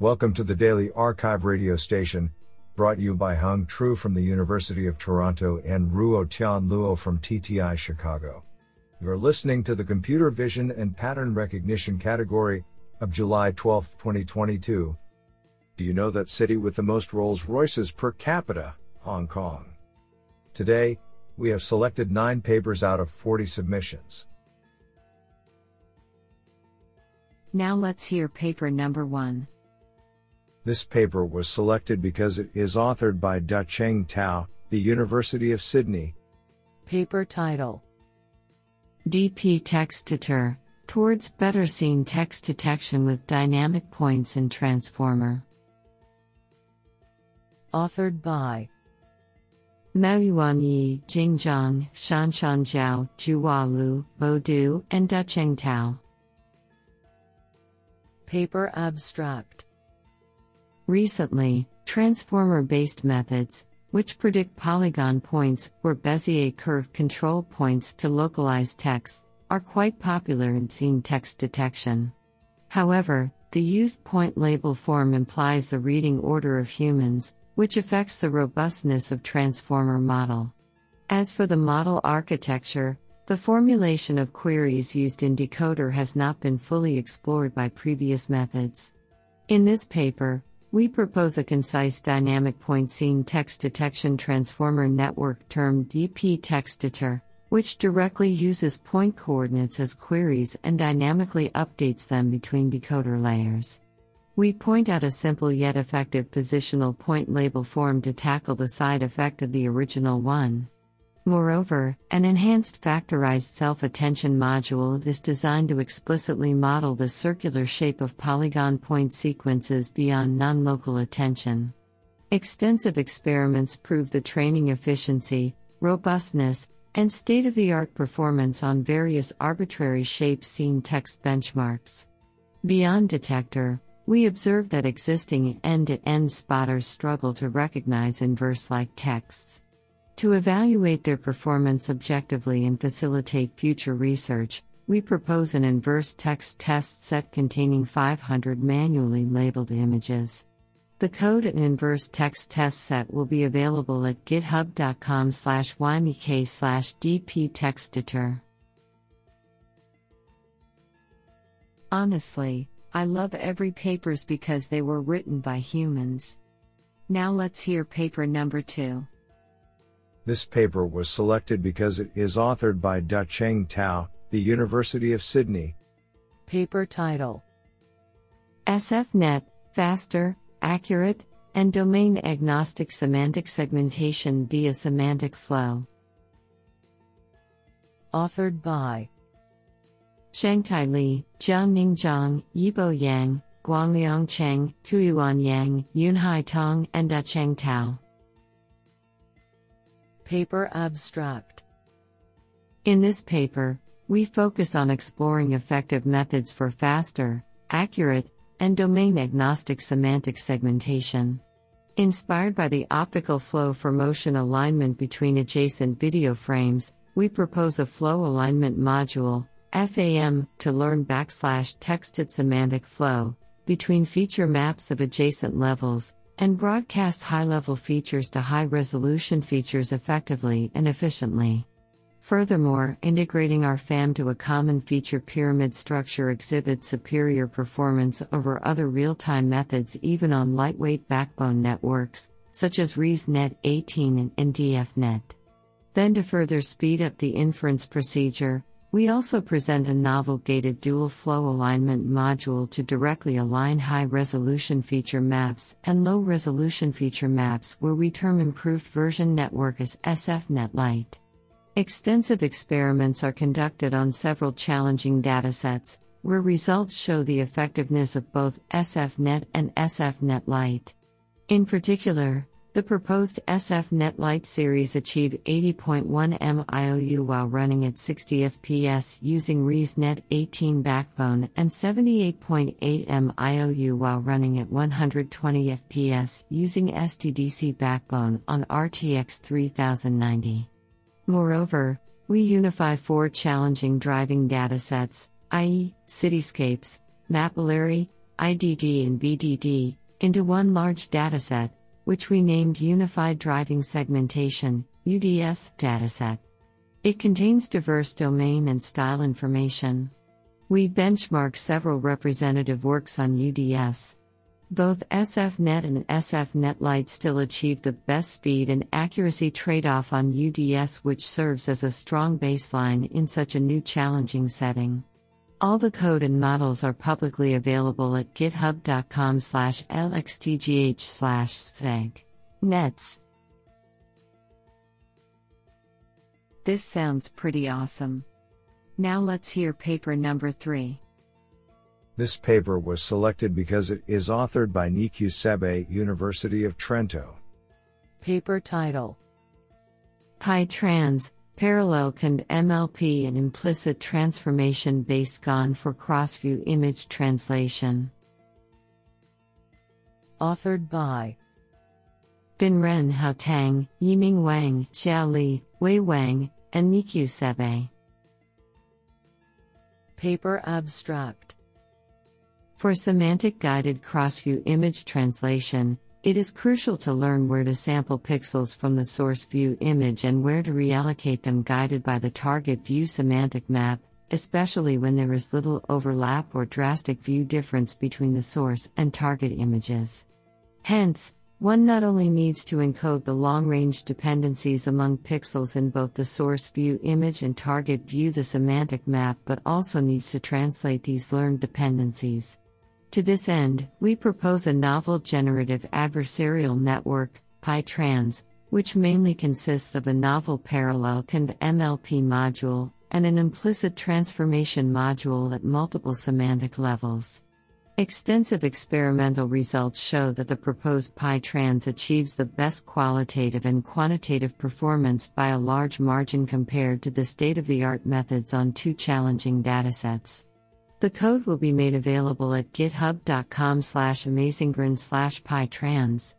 Welcome to the Daily Archive radio station, brought you by Hung Tru from the University of Toronto and Ruo Tian Luo from TTI Chicago. You're listening to the Computer Vision and Pattern Recognition category of July 12, 2022. Do you know that city with the most Rolls-Royces per capita, Hong Kong? Today, we have selected 9 papers out of 40 submissions. Now let's hear paper number 1. This paper was selected because it is authored by Dacheng Tao, the University of Sydney. Paper title: DPText-DETR, Towards Better Scene Text Detection with Dynamic Points and Transformer. Authored by Maoyuan Yi, Jingjiang, Shanshan Zhao, Jiuwai Lu, Bo Du, and Dacheng Tao. Paper abstract. Recently, transformer-based methods, which predict polygon points or Bézier curve control points to localize text, are quite popular in scene text detection. However, the used point label form implies the reading order of humans, which affects the robustness of transformer model. As for the model architecture, the formulation of queries used in decoder has not been fully explored by previous methods. In this paper, we propose a concise dynamic point scene text detection transformer network termed DPText-DETR, which directly uses point coordinates as queries and dynamically updates them between decoder layers. We point out a simple yet effective positional point label form to tackle the side effect of the original one. Moreover, an enhanced factorized self-attention module is designed to explicitly model the circular shape of polygon point sequences beyond non-local attention. Extensive experiments prove the training efficiency, robustness, and state-of-the-art performance on various arbitrary shape scene text benchmarks. Beyond detector, we observe that existing end-to-end spotters struggle to recognize inverse-like texts. To evaluate their performance objectively and facilitate future research, we propose an inverse text test set containing 500 manually labeled images. The code and inverse text test set will be available at github.com/ymk/dptextdeter. Honestly, I love every papers because they were written by humans. Now let's hear paper number 2. This paper was selected because it is authored by Dacheng Tao, the University of Sydney. Paper title: SFNet, Faster, Accurate, and Domain-Agnostic Semantic Segmentation via Semantic Flow. Authored by Chengtai Li, Jiang Ning Zhang, Yibo Yang, Guangliang Cheng, Qiuyuan Yang, Yunhai Tong, and Dacheng Tao. Paper abstract. In this paper, we focus on exploring effective methods for faster, accurate, and domain-agnostic semantic segmentation. Inspired by the optical flow for motion alignment between adjacent video frames, we propose a flow alignment module, FAM, to learn /texted semantic flow between feature maps of adjacent levels, and broadcast high-level features to high-resolution features effectively and efficiently. Furthermore, integrating our FAM to a common feature pyramid structure exhibits superior performance over other real-time methods even on lightweight backbone networks, such as ResNet-18 and NDFNet. Then to further speed up the inference procedure, we also present a novel gated dual-flow alignment module to directly align high-resolution feature maps and low-resolution feature maps where we term improved version network as SFNetLite. Extensive experiments are conducted on several challenging datasets, where results show the effectiveness of both SFNet and SFNetLite. In particular, the proposed SFNetLite series achieved 80.1 MIOU while running at 60 FPS using ResNet-18 backbone and 78.8 MIOU while running at 120 FPS using STDC backbone on RTX 3090. Moreover, we unify 4 challenging driving datasets, i.e., Cityscapes, Mapillary, IDD and BDD, into one large dataset, which we named Unified Driving Segmentation, UDS, dataset. It contains diverse domain and style information. We benchmark several representative works on UDS. Both SFNet and SFNetLite still achieve the best speed and accuracy trade-off on UDS, which serves as a strong baseline in such a new challenging setting. All the code and models are publicly available at github.com/lxtgh/segnets. This sounds pretty awesome. Now let's hear paper number 3. This paper was selected because it is authored by Nicu Sebe, University of Trento. Paper title: PiTrans, Parallelkind MLP and Implicit Transformation Based GAN for Cross-View Image Translation. Authored by Binren Haotang, Yiming Wang, Xia Li, Wei Wang, and Nicu Sebe. Paper abstract: for semantic-guided cross-view image translation, it is crucial to learn where to sample pixels from the source view image and where to reallocate them guided by the target view semantic map, especially when there is little overlap or drastic view difference between the source and target images. Hence, one not only needs to encode the long-range dependencies among pixels in both the source view image and target view the semantic map, but also needs to translate these learned dependencies. To this end, we propose a novel generative adversarial network, PiTrans, which mainly consists of a novel parallelkind MLP module and an implicit transformation module at multiple semantic levels. Extensive experimental results show that the proposed PiTrans achieves the best qualitative and quantitative performance by a large margin compared to the state-of-the-art methods on two challenging datasets. The code will be made available at github.com/amazinggrin/PiTrans.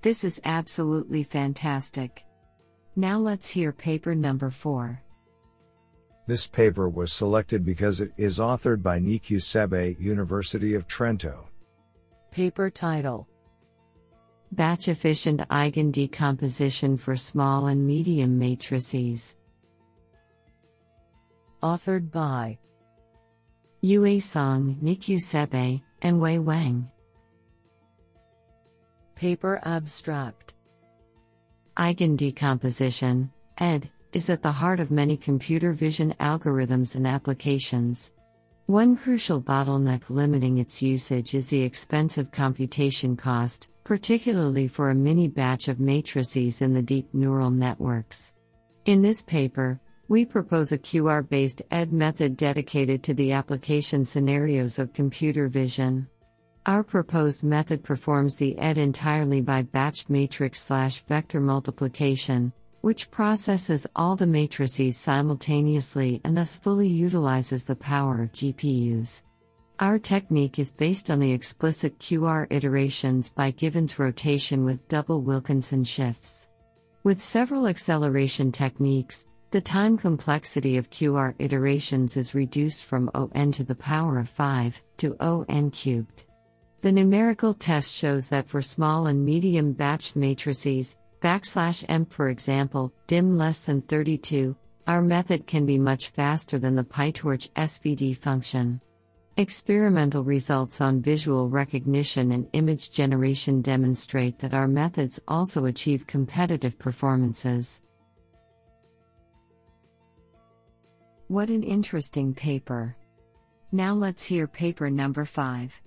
This is absolutely fantastic. Now let's hear paper number 4. This paper was selected because it is authored by Nicu Sebe, University of Trento. Paper title: Batch-Efficient Eigen Decomposition for Small and Medium Matrices. Authored by Yue Song, Nicu Sebe, and Wei Wang. Paper abstract: Eigen decomposition, ed., is at the heart of many computer vision algorithms and applications. One crucial bottleneck limiting its usage is the expensive computation cost, particularly for a mini-batch of matrices in the deep neural networks. In this paper, we propose a QR-based ed method dedicated to the application scenarios of computer vision. Our proposed method performs the ed entirely by batch matrix/vector multiplication, which processes all the matrices simultaneously and thus fully utilizes the power of GPUs. Our technique is based on the explicit QR iterations by Givens rotation with double Wilkinson shifts. With several acceleration techniques, the time complexity of QR iterations is reduced from O(n) to the power of 5 to O(n) cubed. The numerical test shows that for small and medium batch matrices, \m for example, dim less than 32, our method can be much faster than the PyTorch SVD function. Experimental results on visual recognition and image generation demonstrate that our methods also achieve competitive performances. What an interesting paper. Now let's hear paper number 5.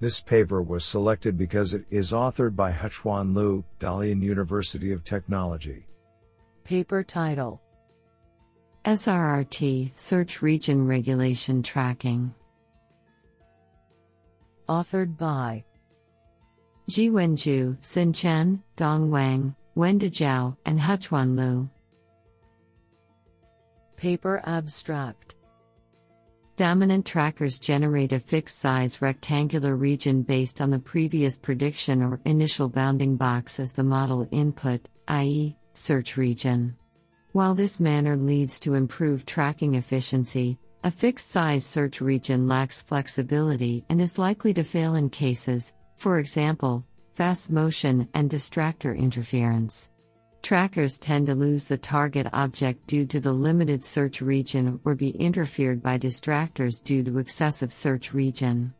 This paper was selected because it is authored by Huchuan Lu, Dalian University of Technology. Paper title: SRRT, Search Region Regulation Tracking. Authored by Jiwen Zhu, Xin Chen, Dong Wang, Wenda Zhao, and Huchuan Lu. Paper abstract: Dominant trackers generate a fixed-size rectangular region based on the previous prediction or initial bounding box as the model input, i.e., search region. While this manner leads to improved tracking efficiency, A fixed-size search region lacks flexibility and is likely to fail in cases, for example, fast motion and distractor interference. Trackers tend to lose the target object due to the limited search region or be interfered by distractors due to excessive search region.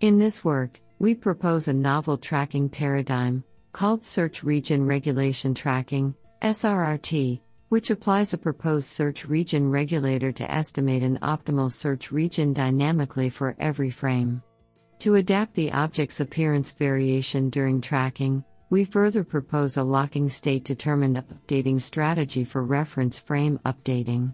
In this work, we propose a novel tracking paradigm, called Search Region Regulation Tracking, SRRT, which applies a proposed search region regulator to estimate an optimal search region dynamically for every frame. To adapt the object's appearance variation during tracking, we further propose a locking state-determined updating strategy for reference frame updating.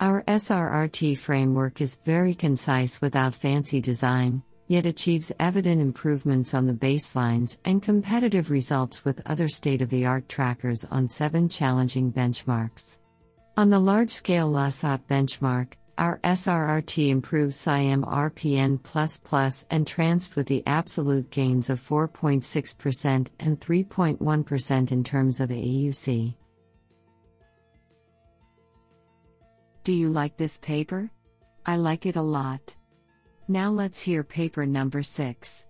Our SRRT framework is very concise without fancy design, yet achieves evident improvements on the baselines and competitive results with other state-of-the-art trackers on 7 challenging benchmarks. On the large-scale Lhasa benchmark, our SRRT improves SIAM RPN++ and TRANST with the absolute gains of 4.6% and 3.1% in terms of AUC. Do you like this paper? I like it a lot. Now let's hear paper number 6.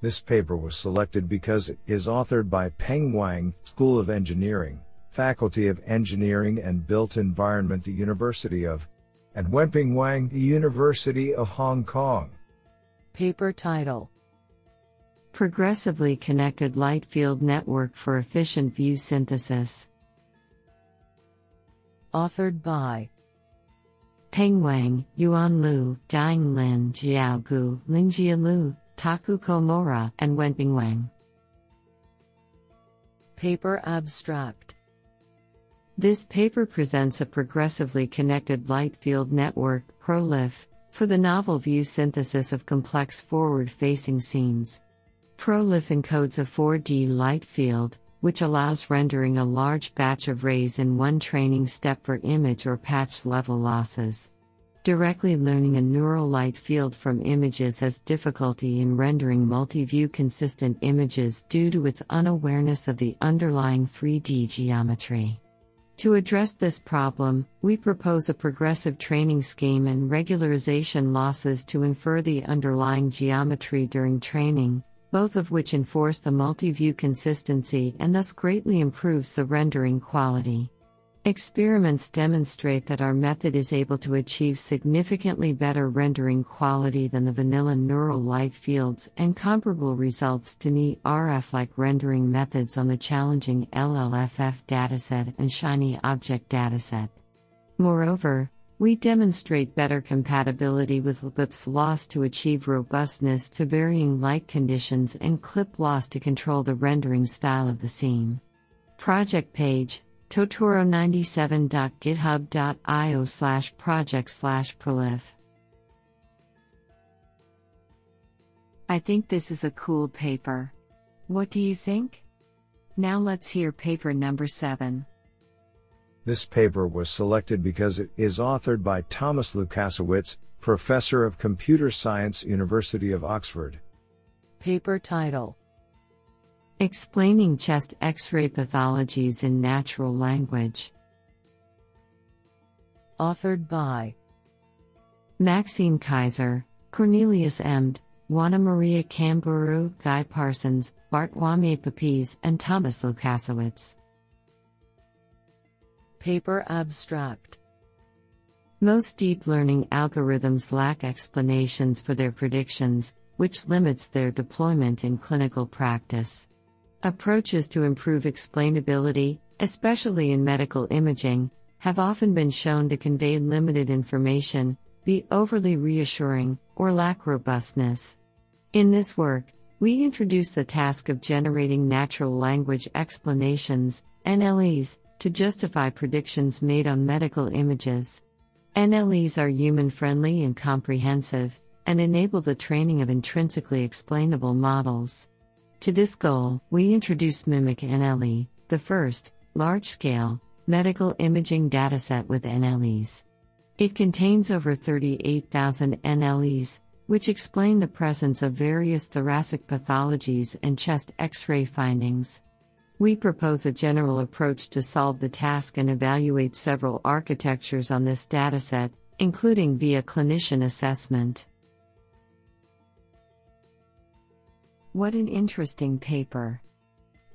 This paper was selected because it is authored by Peng Wang, School of Engineering, Faculty of Engineering and Built Environment, the University of, and Wenping Wang, the University of Hong Kong. Paper title: Progressively Connected Light Field Network for Efficient View Synthesis. Authored by Peng Wang, Yuan Lu, Dang Lin, Jiao Gu, Lingjia Lu, Taku Komura, and Wenping Wang. Paper abstract: This paper presents a progressively connected light field network, ProLIF, for the novel view synthesis of complex forward-facing scenes. ProLIF encodes a 4D light field, which allows rendering a large batch of rays in one training step for image or patch-level losses. Directly learning a neural light field from images has difficulty in rendering multi-view consistent images due to its unawareness of the underlying 3D geometry. To address this problem, we propose a progressive training scheme and regularization losses to infer the underlying geometry during training, both of which enforce the multi-view consistency and thus greatly improves the rendering quality. Experiments demonstrate that our method is able to achieve significantly better rendering quality than the vanilla neural light fields and comparable results to NeRF-like rendering methods on the challenging LLFF dataset and Shiny Object dataset. Moreover, we demonstrate better compatibility with LBIP's loss to achieve robustness to varying light conditions and clip loss to control the rendering style of the scene. Project page: totoro97.github.io/project/prolif. I think this is a cool paper. What do you think? Now let's hear paper number 7. This paper was selected because it is authored by Thomas Lukasiewicz, Professor of Computer Science, University of Oxford. Paper title: Explaining Chest X-ray Pathologies in Natural Language. Authored by Maxime Kaiser, Cornelius Emd, Juana Maria Camburu, Guy Parsons, Bartwame Papiz, and Thomas Lukasiewicz. Paper abstract: Most deep learning algorithms lack explanations for their predictions, which limits their deployment in clinical practice. Approaches to improve explainability, especially in medical imaging, have often been shown to convey limited information, be overly reassuring, or lack robustness. In this work, we introduce the task of generating natural language explanations, NLEs, to justify predictions made on medical images. NLEs are human-friendly and comprehensive, and enable the training of intrinsically explainable models. To this goal, we introduced MIMIC NLE, the first, large-scale, medical imaging dataset with NLEs. It contains over 38,000 NLEs, which explain the presence of various thoracic pathologies and chest X-ray findings. We propose a general approach to solve the task and evaluate several architectures on this dataset, including via clinician assessment. What an interesting paper.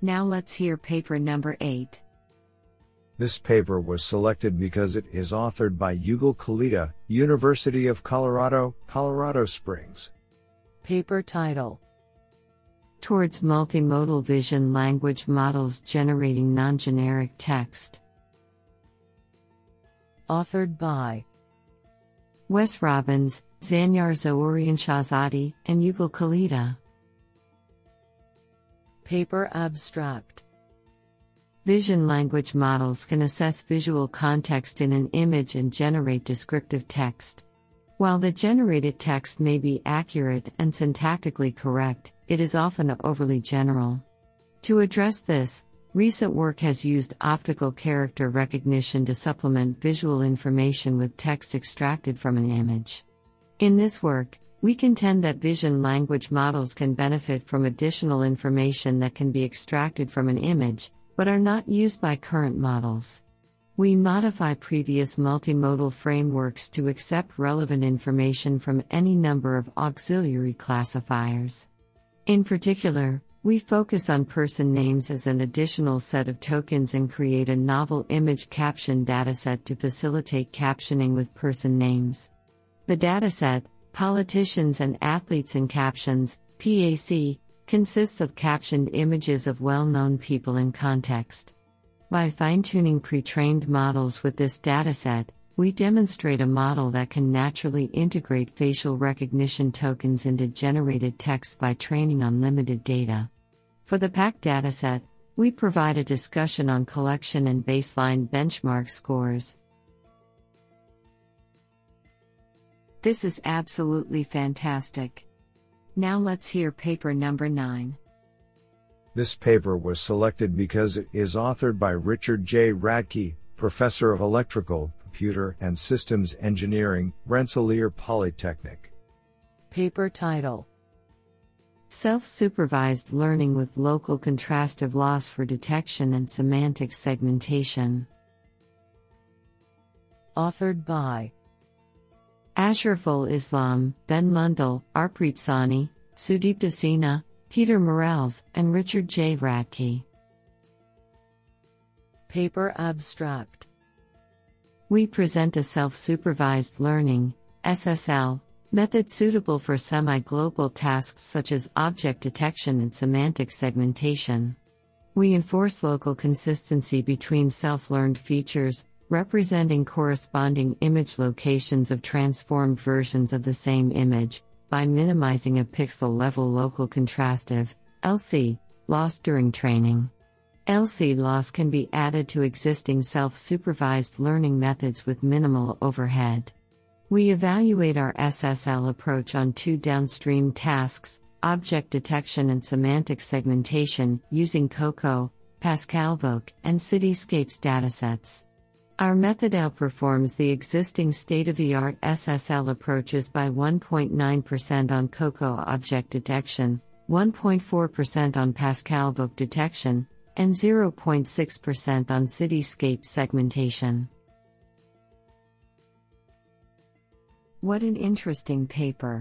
Now let's hear paper number 8. This paper was selected because it is authored by Yugal Kalita, University of Colorado, Colorado Springs. Paper title: Towards Multimodal Vision Language Models Generating Non-Generic Text. Authored by Wes Robbins, Zanyar Zaurian Shahzadi, and Yugal Kalita. Paper abstract: Vision language models can assess visual context in an image and generate descriptive text. While the generated text may be accurate and syntactically correct, it is often overly general. To address this, recent work has used optical character recognition to supplement visual information with text extracted from an image. In this work, we contend that vision language models can benefit from additional information that can be extracted from an image, but are not used by current models. We modify previous multimodal frameworks to accept relevant information from any number of auxiliary classifiers. In particular, we focus on person names as an additional set of tokens and create a novel image caption dataset to facilitate captioning with person names. The dataset, Politicians and Athletes in Captions, PAC, consists of captioned images of well-known people in context. By fine-tuning pre-trained models with this dataset, we demonstrate a model that can naturally integrate facial recognition tokens into generated text by training on limited data. For the PAC dataset, we provide a discussion on collection and baseline benchmark scores. This is absolutely fantastic. Now let's hear paper number 9. This paper was selected because it is authored by Richard J. Radke, Professor of Electrical, Computer and Systems Engineering, Rensselaer Polytechnic. Paper title: Self-Supervised Learning with Local Contrastive Loss for Detection and Semantic Segmentation. Authored by Ashraful Islam, Ben Lundell, Arpreet Sani, Sudeep Dasina, Peter Morales, and Richard J. Radke. Paper abstract: We present a self-supervised learning (SSL) method suitable for semi-global tasks such as object detection and semantic segmentation. We enforce local consistency between self-learned features, representing corresponding image locations of transformed versions of the same image, by minimizing a pixel-level local contrastive (LC) loss during training. LC loss can be added to existing self-supervised learning methods with minimal overhead. We evaluate our SSL approach on two downstream tasks, object detection and semantic segmentation, using COCO, PascalVoc, and Cityscapes datasets. Our method outperforms the existing state-of-the-art SSL approaches by 1.9% on COCO object detection, 1.4% on PascalVoc detection, and 0.6% on Cityscape segmentation. What an interesting paper.